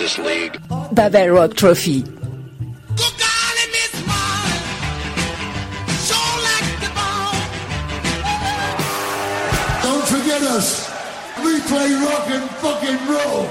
Justice League. BABEL ROCK TROPHY. Don't forget us. We play rock and fucking roll.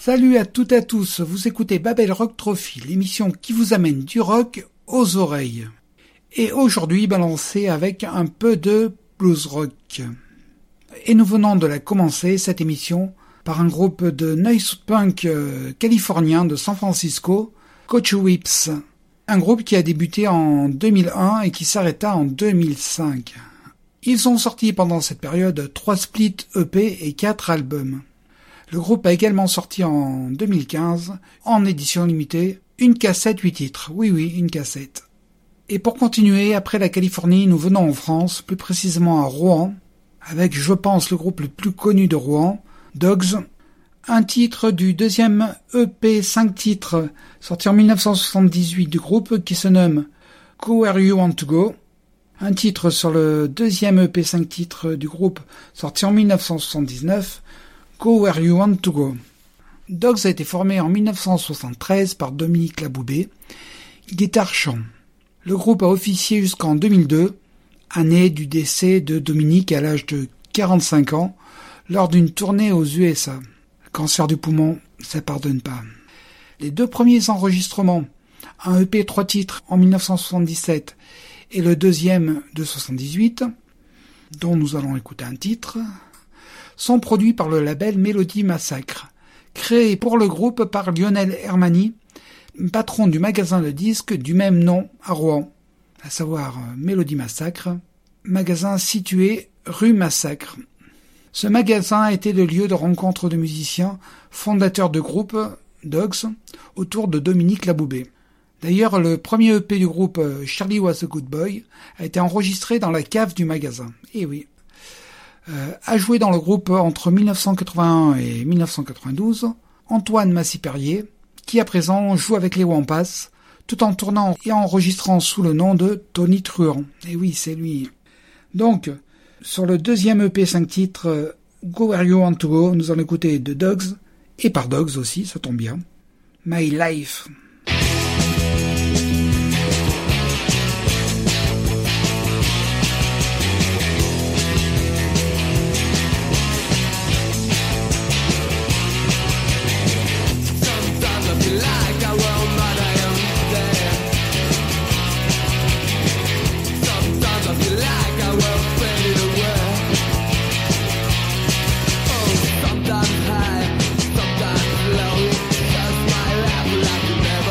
Salut à toutes et à tous, vous écoutez Babel Rock Trophy, l'émission qui vous amène du rock aux oreilles. Et aujourd'hui balancée avec un peu de blues rock. Et nous venons de la commencer, cette émission, par un groupe de noise punk californien de San Francisco, Coachwhips. Un groupe qui a débuté en 2001 et qui s'arrêta en 2005. Ils ont sorti pendant cette période 3 splits EP et 4 albums. Le groupe a également sorti en 2015, en édition limitée, une cassette 8 titres. Oui, une cassette. Et pour continuer, après la Californie, nous venons en France, plus précisément à Rouen, avec, je pense, le groupe le plus connu de Rouen, Dogs, un titre du deuxième EP 5 titres, sorti en 1978 du groupe, qui se nomme « Go Where You Want To Go », un titre sur le deuxième EP 5 titres du groupe, sorti en 1979, Go Where You Want To Go. Dogs a été formé en 1973 par Dominique Laboubé, guitare-chant. Le groupe a officié jusqu'en 2002, année du décès de Dominique à l'âge de 45 ans, lors d'une tournée aux USA. Le cancer du poumon, ça pardonne pas. Les deux premiers enregistrements, un EP 3 titres en 1977 et le deuxième de 78, dont nous allons écouter un titre, sont produits par le label Mélodie Massacre, créé pour le groupe par Lionel Hermani, patron du magasin de disques du même nom à Rouen, à savoir Mélodie Massacre, magasin situé rue Massacre. Ce magasin a été le lieu de rencontre de musiciens, fondateurs de groupes, Dogs, autour de Dominique Laboubé. D'ailleurs, le premier EP du groupe Charlie Was a Good Boy a été enregistré dans la cave du magasin. Eh oui. A joué dans le groupe entre 1981 et 1992, Antoine Massy-Périer, qui à présent joue avec les Wampas, tout en tournant et enregistrant sous le nom de Tony Truant. Et oui, c'est lui. Donc, sur le deuxième EP 5 titres, Go Where You Want To Go, nous allons écouter The Dogs, et par Dogs aussi, ça tombe bien, My Life. Sometimes high, sometimes low. That's my life, like you never.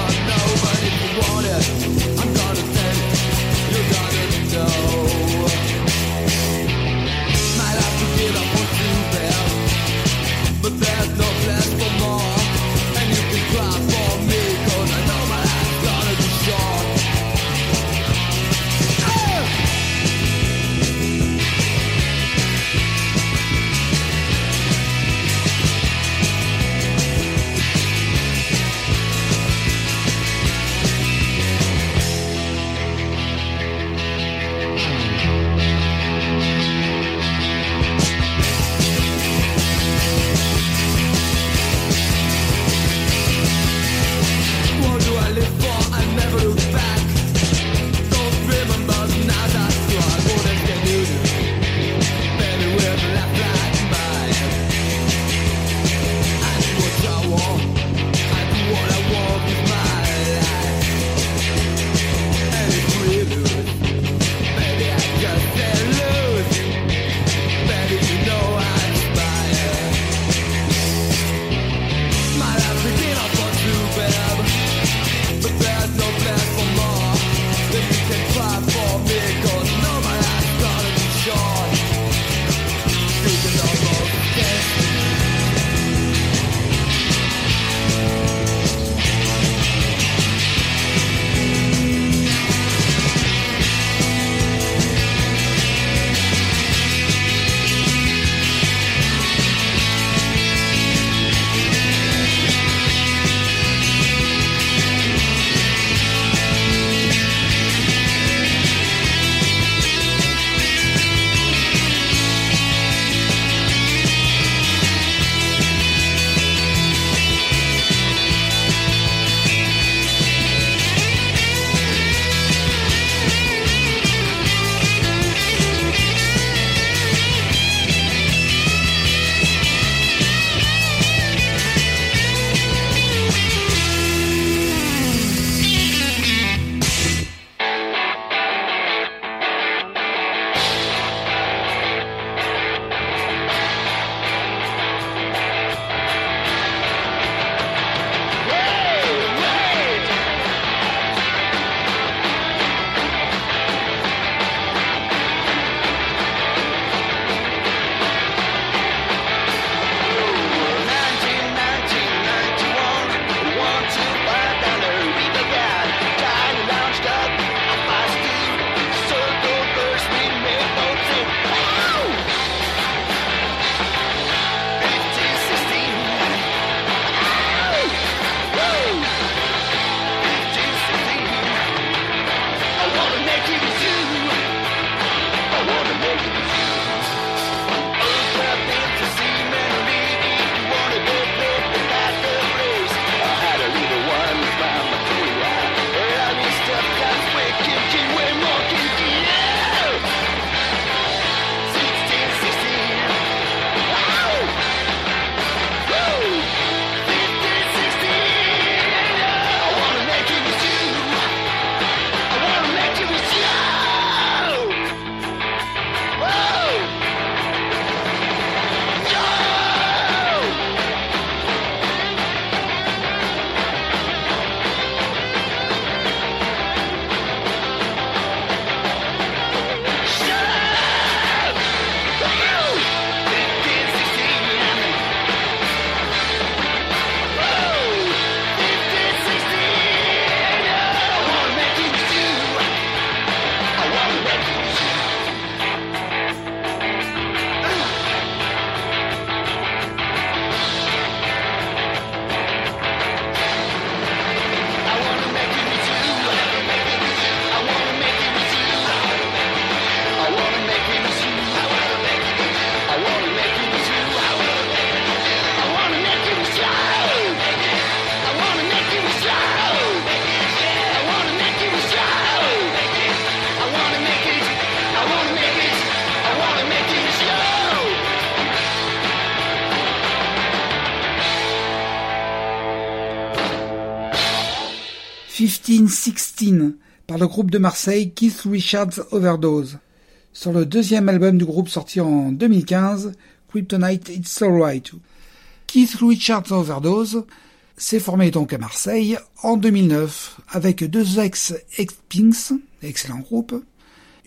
15-16 par le groupe de Marseille Keith Richards Overdose. Sur le deuxième album du groupe sorti en 2015, Kryptonite It's Alright. Keith Richards Overdose s'est formé donc à Marseille en 2009 avec deux ex-Pinks, excellent groupe,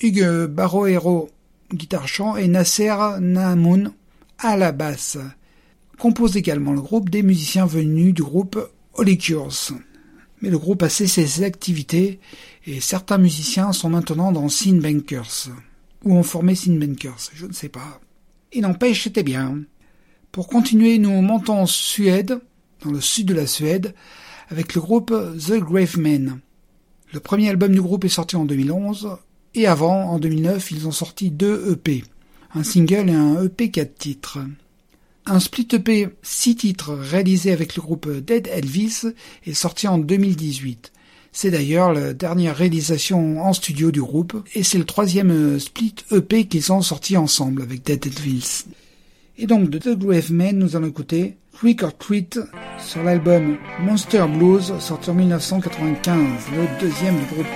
Hugues Barroero, guitare-chant, et Nasser Naamoun à la basse. Compose également le groupe des musiciens venus du groupe Holy Cures. Mais le groupe a cessé ses activités et certains musiciens sont maintenant dans Seen Bankers. Ou ont formé Seen Bankers, je ne sais pas. Il n'empêche, c'était bien. Pour continuer, nous montons en Suède, dans le sud de la Suède, avec le groupe The Gravemen. Le premier album du groupe est sorti en 2011, et avant, en 2009, ils ont sorti 2 EP, un single et un EP 4 titres. Un split EP 6 titres réalisé avec le groupe Dead Elvis est sorti en 2018. C'est d'ailleurs la dernière réalisation en studio du groupe et c'est le 3e split EP qu'ils ont sorti ensemble avec Dead Elvis. Et donc de The Gravemen, nous allons écouter Trick or Treat sur l'album Monster Blues sorti en 1995, le deuxième du groupe.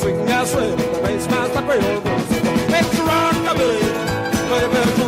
Swing, I swim, the bass master, pretty old girls. It's rockabilly, baby, it's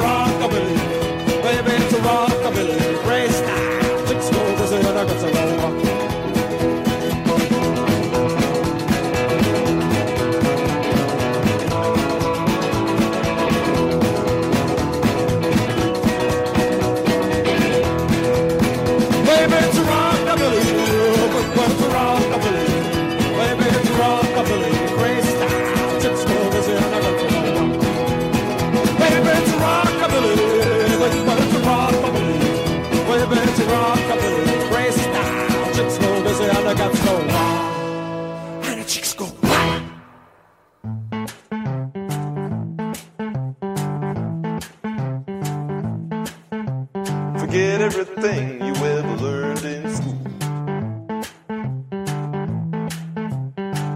forget everything you ever learned in school.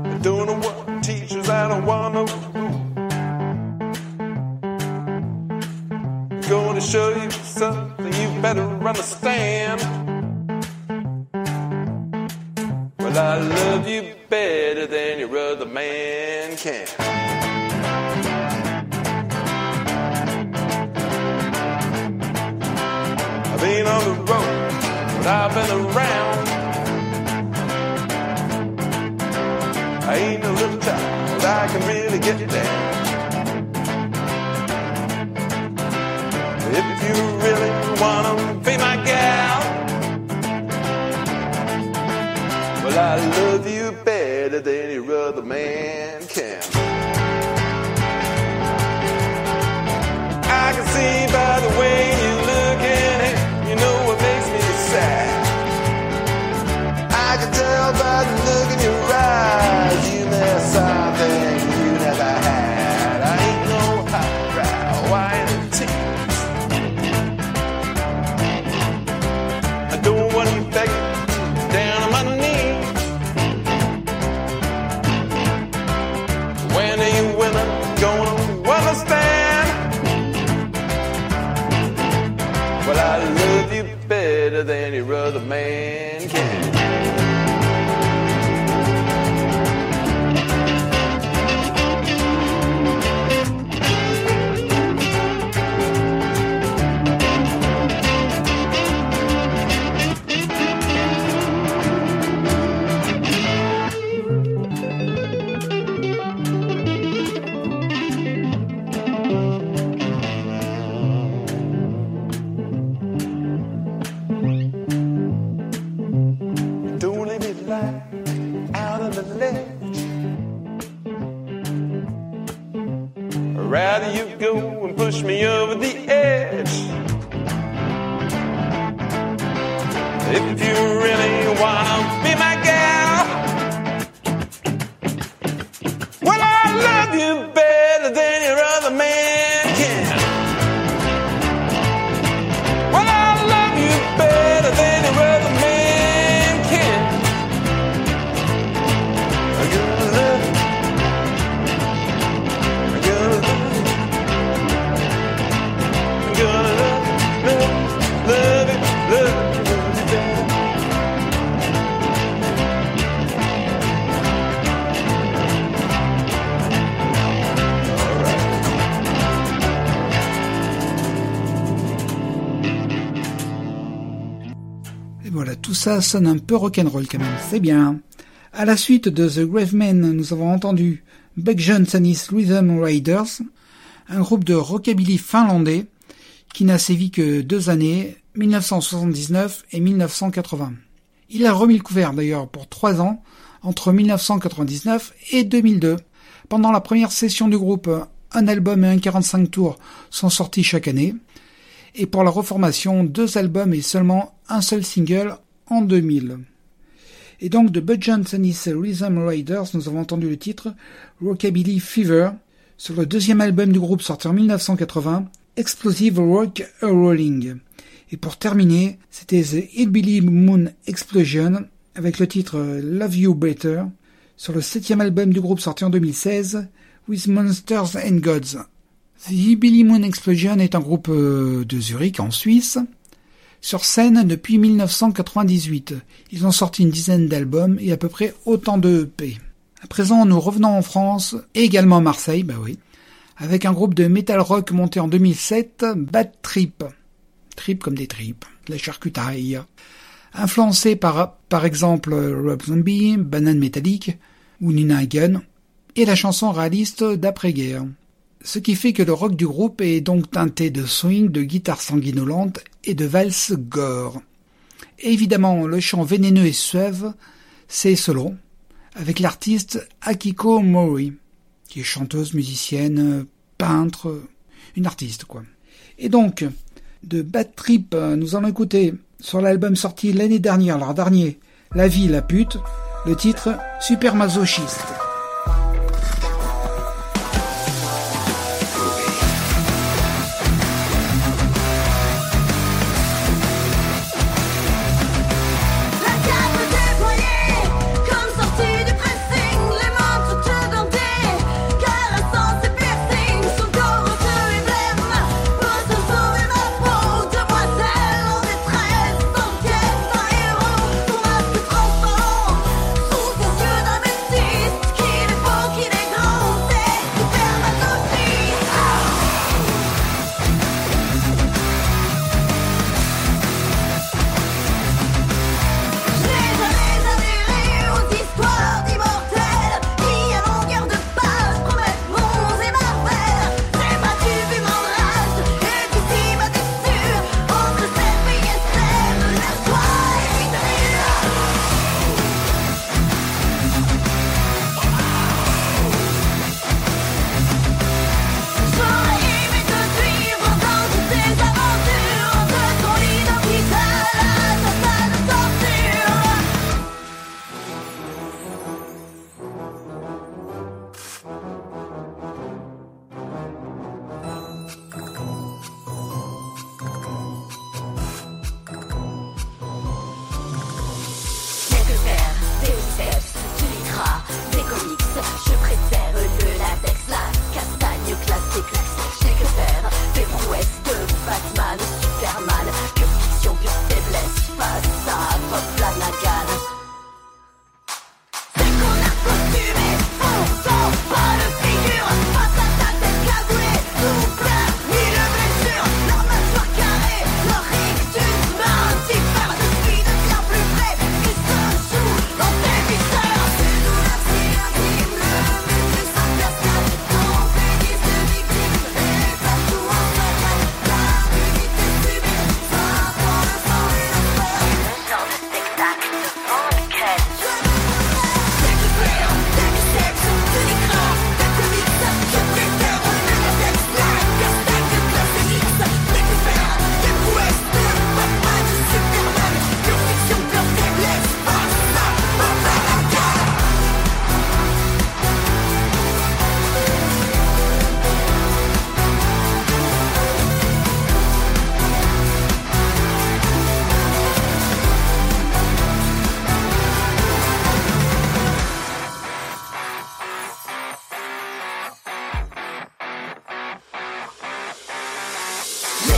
I don't know what teachers, I don't want no rules. Gonna show you something you better understand. Well, I love you better than your other man can. I've been on the road, but I've been around. I ain't no little child, I can really get down. If you really wanna be my gal, well, I love you better than any other man can. I can see by the way you look at it, you know what makes me sad. I can tell by the look in your eyes, you have something you never had. I ain't no hot brow, I ain't a tease. I don't want you back down on my knees. When are you women gonna understand? Well, I love you better than your other man can. Rather you go and push me over the edge. If you really wanna be my gal, well, I love you better than your other man can. Well, I love you better than your other man can. Are you in love? Et voilà, tout ça sonne un peu rock'n'roll quand même, c'est bien. À la suite de The Gravemen, nous avons entendu Buck Jones and His Rhythm Riders, un groupe de rockabilly finlandais qui n'a sévi que 2 années, 1979 et 1980. Il a remis le couvert d'ailleurs pour 3 ans, entre 1999 et 2002. Pendant la première session du groupe, un album et un 45 tours sont sortis chaque année. Et pour la reformation, 2 albums et seulement un seul single en 2000. Et donc de Buck Jones and His Rhythm Riders, nous avons entendu le titre Rockabilly Fever, sur le 2e album du groupe sorti en 1980, Explosive Rock A Rolling. Et pour terminer, c'était The Hillbilly Moon Explosion avec le titre Love You Better sur le 7e album du groupe sorti en 2016 With Monsters and Gods. The Hillbilly Moon Explosion est un groupe de Zurich en Suisse, sur scène depuis 1998. Ils ont sorti une dizaine d'albums et à peu près autant de EP. À présent, nous revenons en France et également à Marseille, bah oui, avec un groupe de metal rock monté en 2007, Bad Tripes. Tripes comme des tripes, de la charcutaille. Influencé par exemple Rob Zombie, Banane Metallic ou Nina Hagen et la chanson réaliste d'après-guerre. Ce qui fait que le rock du groupe est donc teinté de swing, de guitare sanguinolente et de valse gore. Et évidemment, le chant vénéneux et suave, c'est solo, avec l'artiste Akiko Mori, qui est chanteuse, musicienne, peintre, une artiste quoi. Et donc, de Bad Trip, nous allons écouter sur l'album sorti l'année dernière, leur dernier, La vie, la pute, le titre Super Masochiste.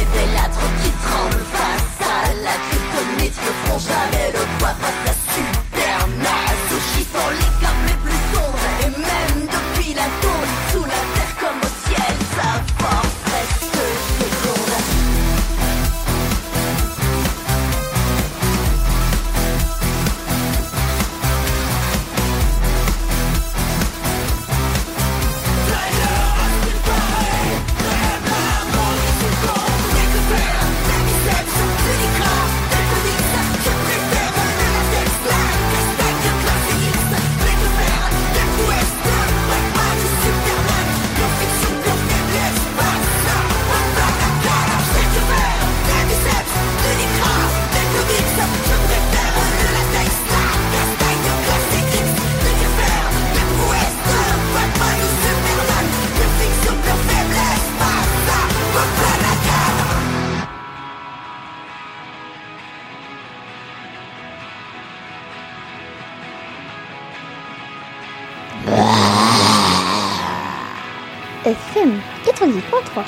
révèle la trop qui tremble face à la kryptonite. Ne feront jamais le poids face à super naze. Surgissant les flammes les plus sombres et même depuis la tombe, sous la terre comme au ciel, sa force reste seconde. FM 90.3.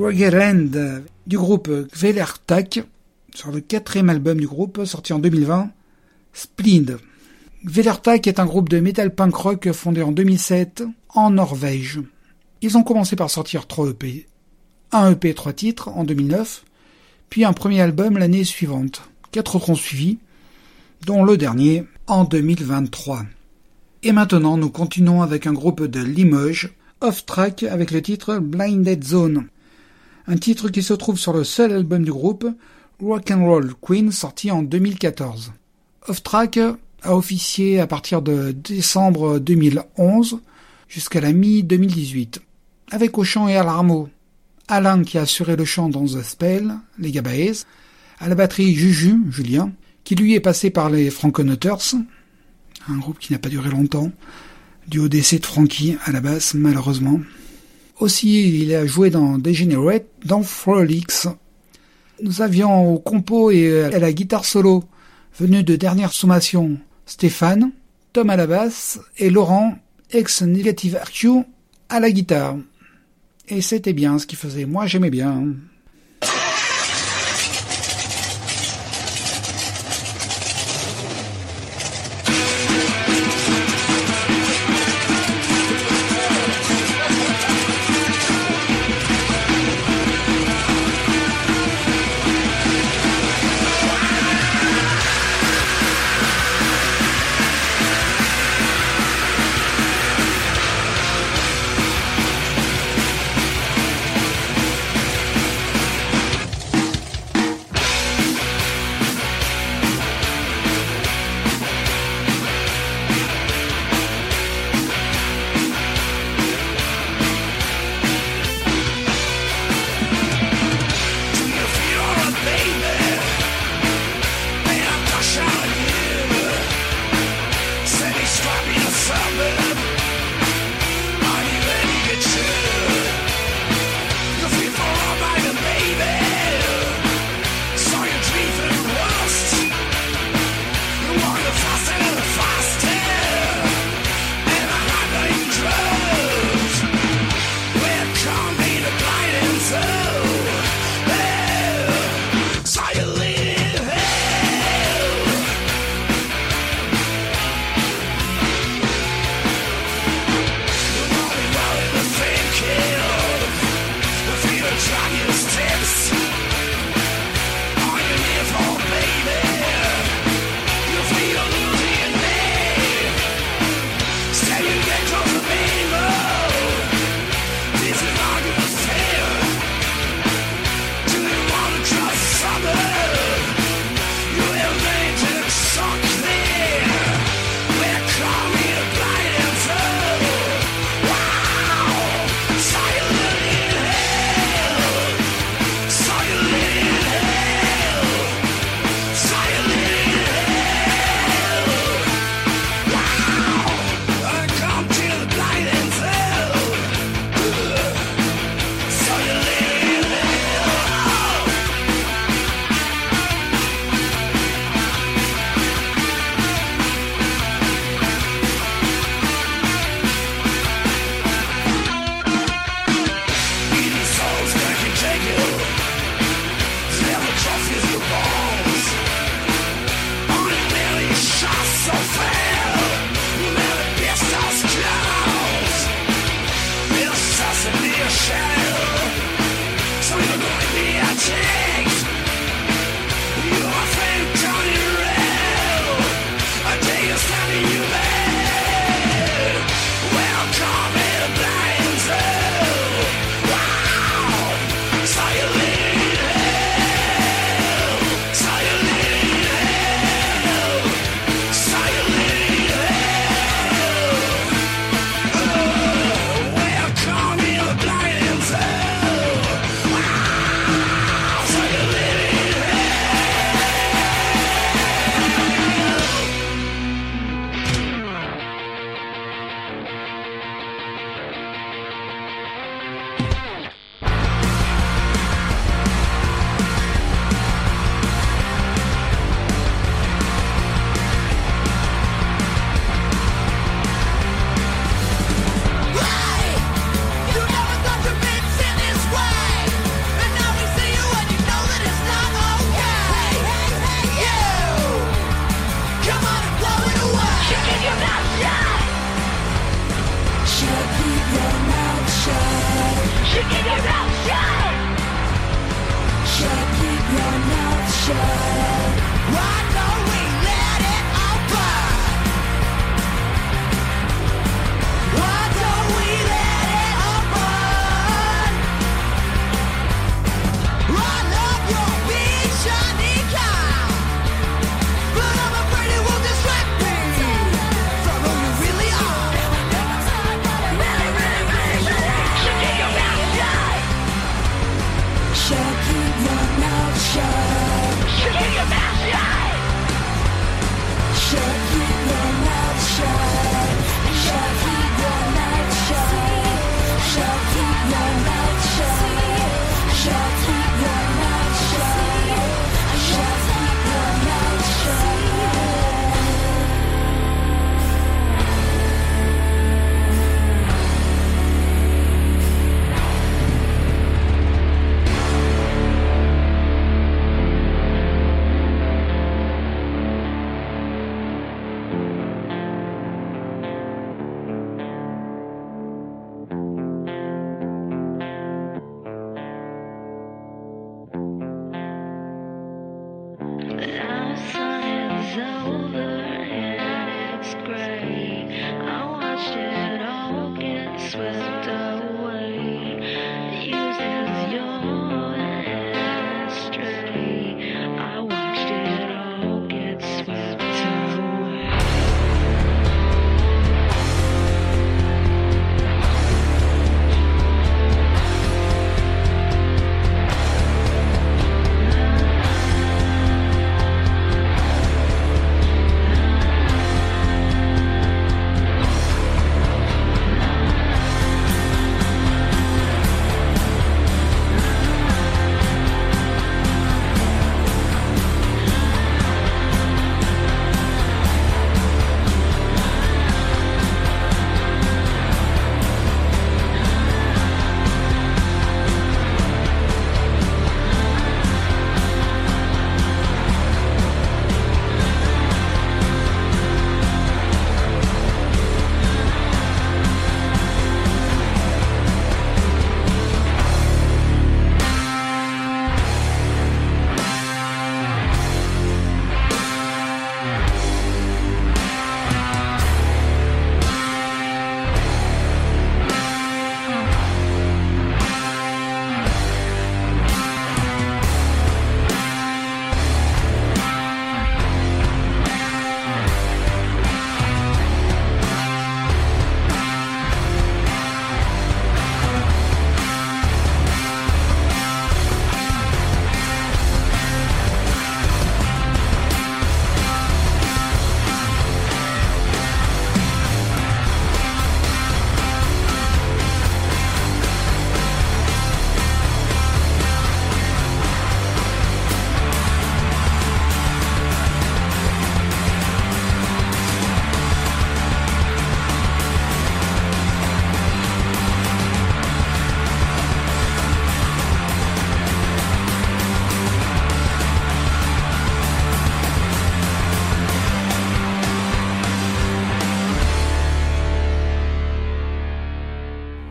Rogerland du groupe Kvelertak sur le 4e album du groupe sorti en 2020, Splid. Kvelertak est un groupe de metal punk rock fondé en 2007 en Norvège. Ils ont commencé par sortir 3 EP, un EP 3 titres en 2009, puis un premier album l'année suivante. 4 autres ont suivi, dont le dernier en 2023. Et maintenant, nous continuons avec un groupe de Limoges, Off-Track, avec le titre Blinded Zone. Un titre qui se trouve sur le seul album du groupe, Rock'n'Roll Queen, sorti en 2014. Off-Track a officié à partir de décembre 2011 jusqu'à la mi-2018, avec au chant et à l'harmo Alain qui a assuré le chant dans The Spell, les Gabaez, à la batterie Juju, Julien, qui lui est passé par les Frankenhauters, un groupe qui n'a pas duré longtemps, du haut décès de Frankie à la basse, malheureusement. Aussi, il a joué dans Degenerate, dans Frolics. Nous avions au compo et à la guitare solo, venus de dernière sommation, Stéphane, Tom à la basse et Laurent, ex-Negative RQ, à la guitare. Et c'était bien ce qu'il faisait, moi j'aimais bien.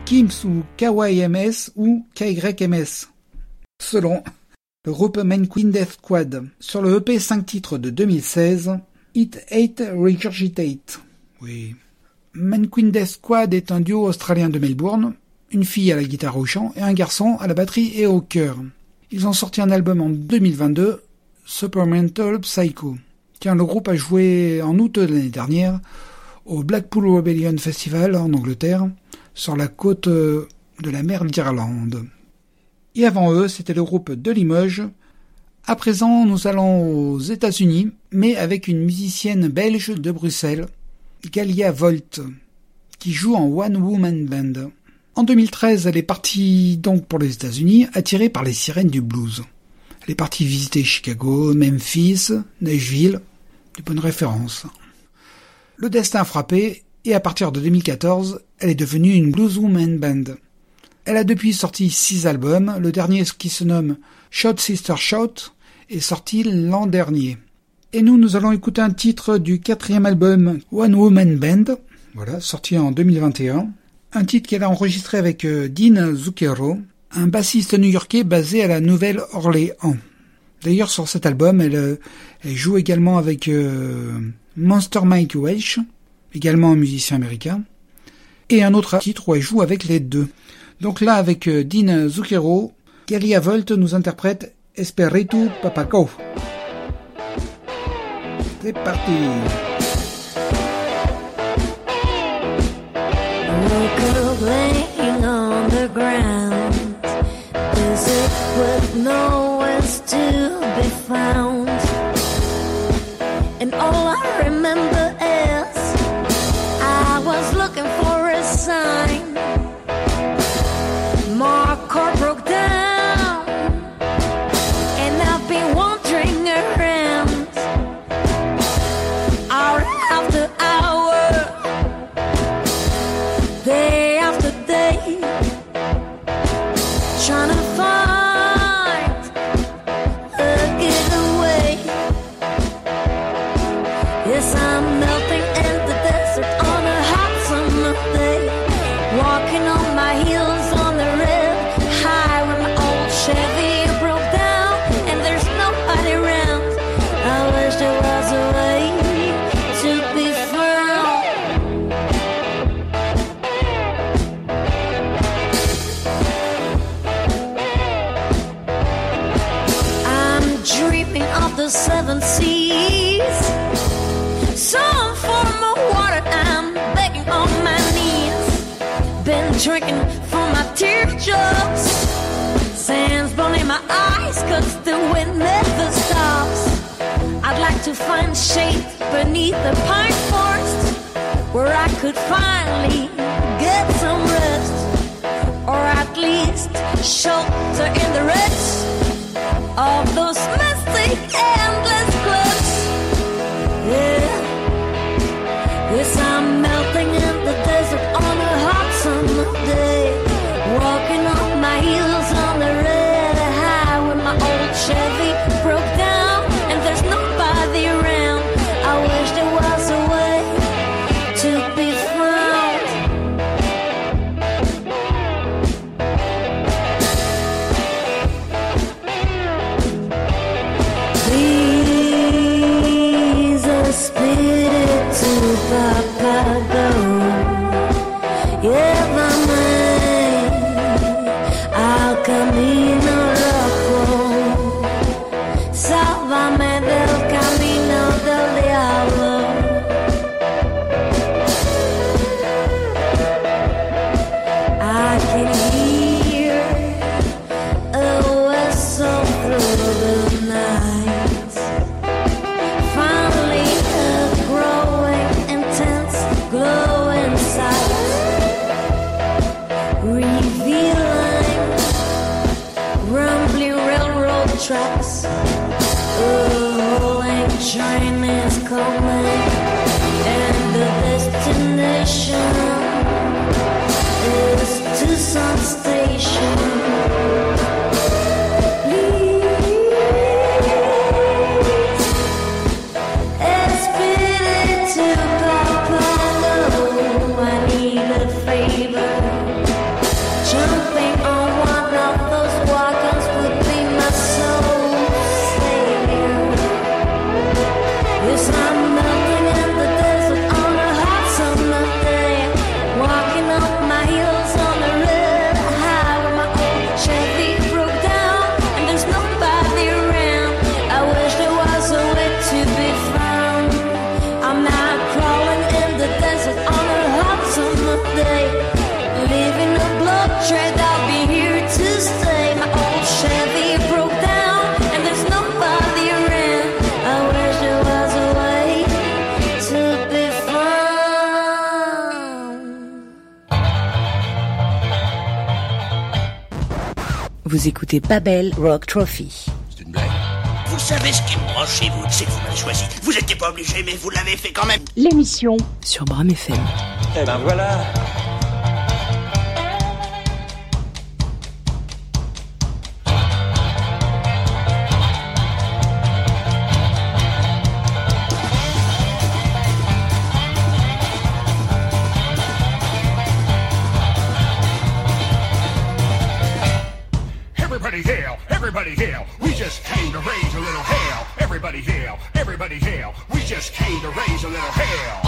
Kims ou KYMS ou KYMS, selon le groupe Mannequin Death Squad, sur le EP 5 titres de 2016, It Hate Regurgitate. Oui. Mannequin Death Squad est un duo australien de Melbourne, une fille à la guitare au chant et un garçon à la batterie et au chœur. Ils ont sorti un album en 2022, Supplemental Psycho. Tiens, le groupe a joué en août de l'année dernière au Blackpool Rebellion Festival en Angleterre, sur la côte de la mer d'Irlande. Et avant eux, c'était le groupe de Limoges. À présent, nous allons aux États-Unis, mais avec une musicienne belge de Bruxelles, Ghalia Volt, qui joue en one-woman band. En 2013, elle est partie donc pour les États-Unis, attirée par les sirènes du blues. Elle est partie visiter Chicago, Memphis, Nashville, de bonnes références. Le destin a frappé, et à partir de 2014, elle est devenue une blueswoman band. Elle a depuis sorti 6 albums, le dernier qui se nomme Shout Sister Shout est sorti l'an dernier. Et nous allons écouter un titre du 4e album One Woman Band, voilà, sorti en 2021. Un titre qu'elle a enregistré avec Dean Zucchero, un bassiste new-yorkais basé à la Nouvelle-Orléans. D'ailleurs, sur cet album, elle joue également avec Monster Mike Welch, également un musicien américain, et un autre titre où elle joue avec les deux. Donc là, avec Dean Zucchero, Ghalia Volt nous interprète Esperitu Papaco. C'est parti. Found. And all I remember is I was looking for a sign. My car broke down and I've been wandering around hour after hour, day after day, trying to find seven seas, some form of water. I'm begging on my knees. Been drinking from my teardrops. Sands burning my eyes, 'cause the wind never stops. I'd like to find shade beneath the pine forest, where I could finally get some rest, or at least shelter in the rest of those mystic endless cliffs. Yeah, yes, I'm melting in the desert on a hot summer day, walking on my heels on the red highway. My old Chevy broke down and there's nobody around. I wish there was a way to be found. Vous écoutez Babel Rock Trophy. C'est une blague. Vous savez ce qui me branche chez vous, c'est que vous m'avez choisi. Vous n'étiez pas obligé, mais vous l'avez fait quand même. L'émission sur Bram FM. Eh ben voilà. to raise a little hell. Everybody hail, everybody hail. We just came to raise a little hell.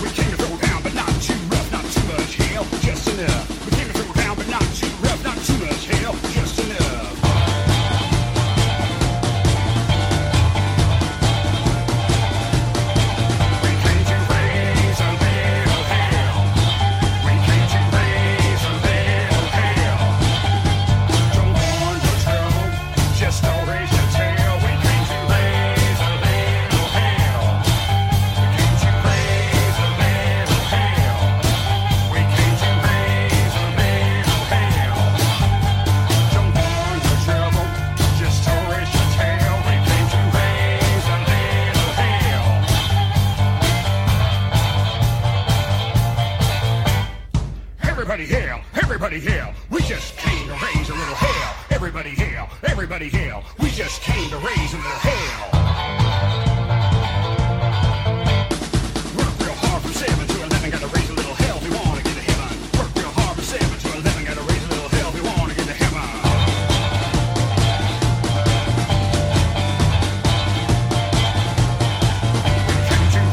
We came to throw down, but not too rough, not too much hell, just enough. We came to throw down, but not too rough, not too much hell, just enough. Everybody hail, we just came to raise a little hell. Everybody hail, everybody hail, we just came to raise a little hell. Work real hard from 7 to 11, gotta raise a little hell if you wanna get to heaven. Work real hard from 7 to 11, gotta raise a little hell if you wanna get to heaven. We came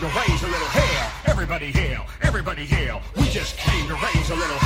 to raise a little hell. We came to raise a little.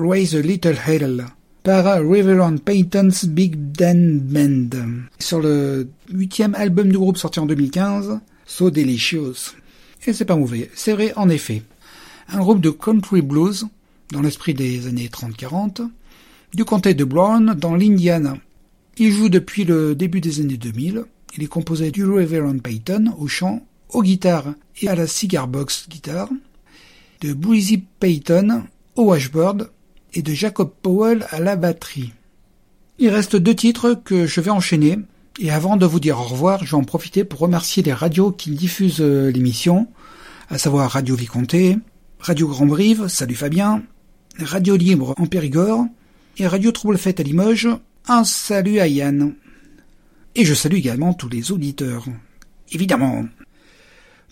Raise a Little Hell par Reverend Peyton's Big Damn Band sur le 8e album du groupe sorti en 2015, So Delicious. Et c'est pas mauvais, c'est vrai en effet. Un groupe de country blues dans l'esprit des années 30-40 du comté de Brown dans l'Indiana. Il joue depuis le début des années 2000. Il est composé du Reverend Peyton au chant, aux guitares et à la cigar box guitare, de Breezy Peyton au washboard et de Jacob Powell à la batterie. Il reste 2 titres que je vais enchaîner, et avant de vous dire au revoir, je vais en profiter pour remercier les radios qui diffusent l'émission, à savoir Radio Vicomté, Radio Grand-Brive, salut Fabien, Radio Libre en Périgord, et Radio Trouble-Fête à Limoges, un salut à Yann. Et je salue également tous les auditeurs, évidemment.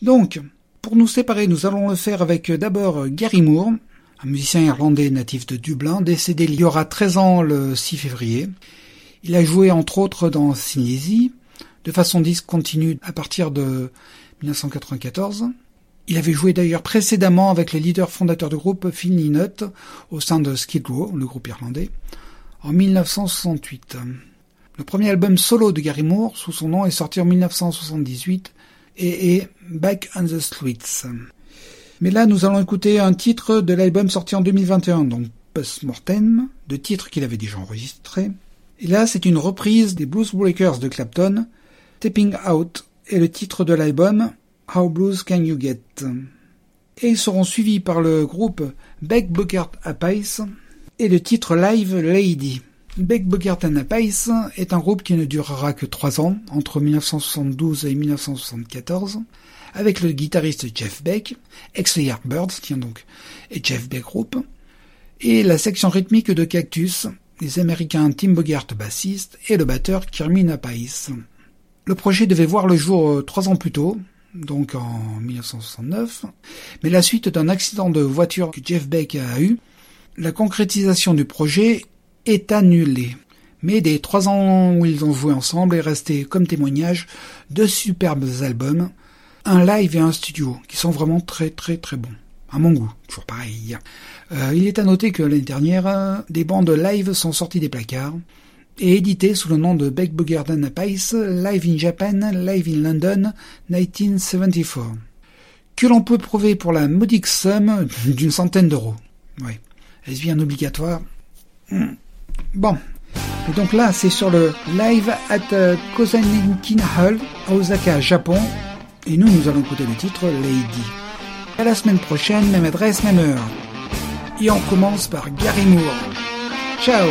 Donc, pour nous séparer, nous allons le faire avec d'abord Gary Moore, un musicien irlandais natif de Dublin, décédé il y aura 13 ans le 6 février. Il a joué entre autres dans Sinésie, de façon discontinue à partir de 1994. Il avait joué d'ailleurs précédemment avec les leaders fondateurs du groupe Phil Lynott au sein de Skid Row, le groupe irlandais, en 1968. Le premier album solo de Gary Moore, sous son nom, est sorti en 1978 et est Back on the Streets. Mais là, nous allons écouter un titre de l'album sorti en 2021, donc Post Mortem, de titres qu'il avait déjà enregistrés. Et là, c'est une reprise des Blues Breakers de Clapton, Tapping Out, et le titre de l'album How Blues Can You Get? Et ils seront suivis par le groupe Beck, Bogert Apice et le titre Live Lady. Beck, Bogert and Apice est un groupe qui ne durera que 3 ans, entre 1972 et 1974, avec le guitariste Jeff Beck, ex les Yardbirds, tiens donc, et Jeff Beck Group, et la section rythmique de Cactus, les Américains Tim Bogert bassiste et le batteur Kermin Apice. Le projet devait voir le jour 3 ans plus tôt, donc en 1969, mais la suite d'un accident de voiture que Jeff Beck a eu, la concrétisation du projet est annulée. Mais des 3 ans où ils ont joué ensemble est resté comme témoignage 2 superbes albums, un live et un studio, qui sont vraiment très très très bons, à mon goût, toujours pareil. Il est à noter que l'année dernière, des bandes live sont sorties des placards, et édité sous le nom de Beck, Bogert and Apice, Live in Japan, Live in London, 1974, que l'on peut prouver pour la modique somme d'une centaine d'euros. Ouais. Est-ce bien obligatoire? Bon. Et donc là, c'est sur le Live at Kozenkin Hall, à Osaka, Japon, et nous allons écouter le titre Lady. À la semaine prochaine, même adresse, même heure. Et on commence par Gary Moore. Ciao!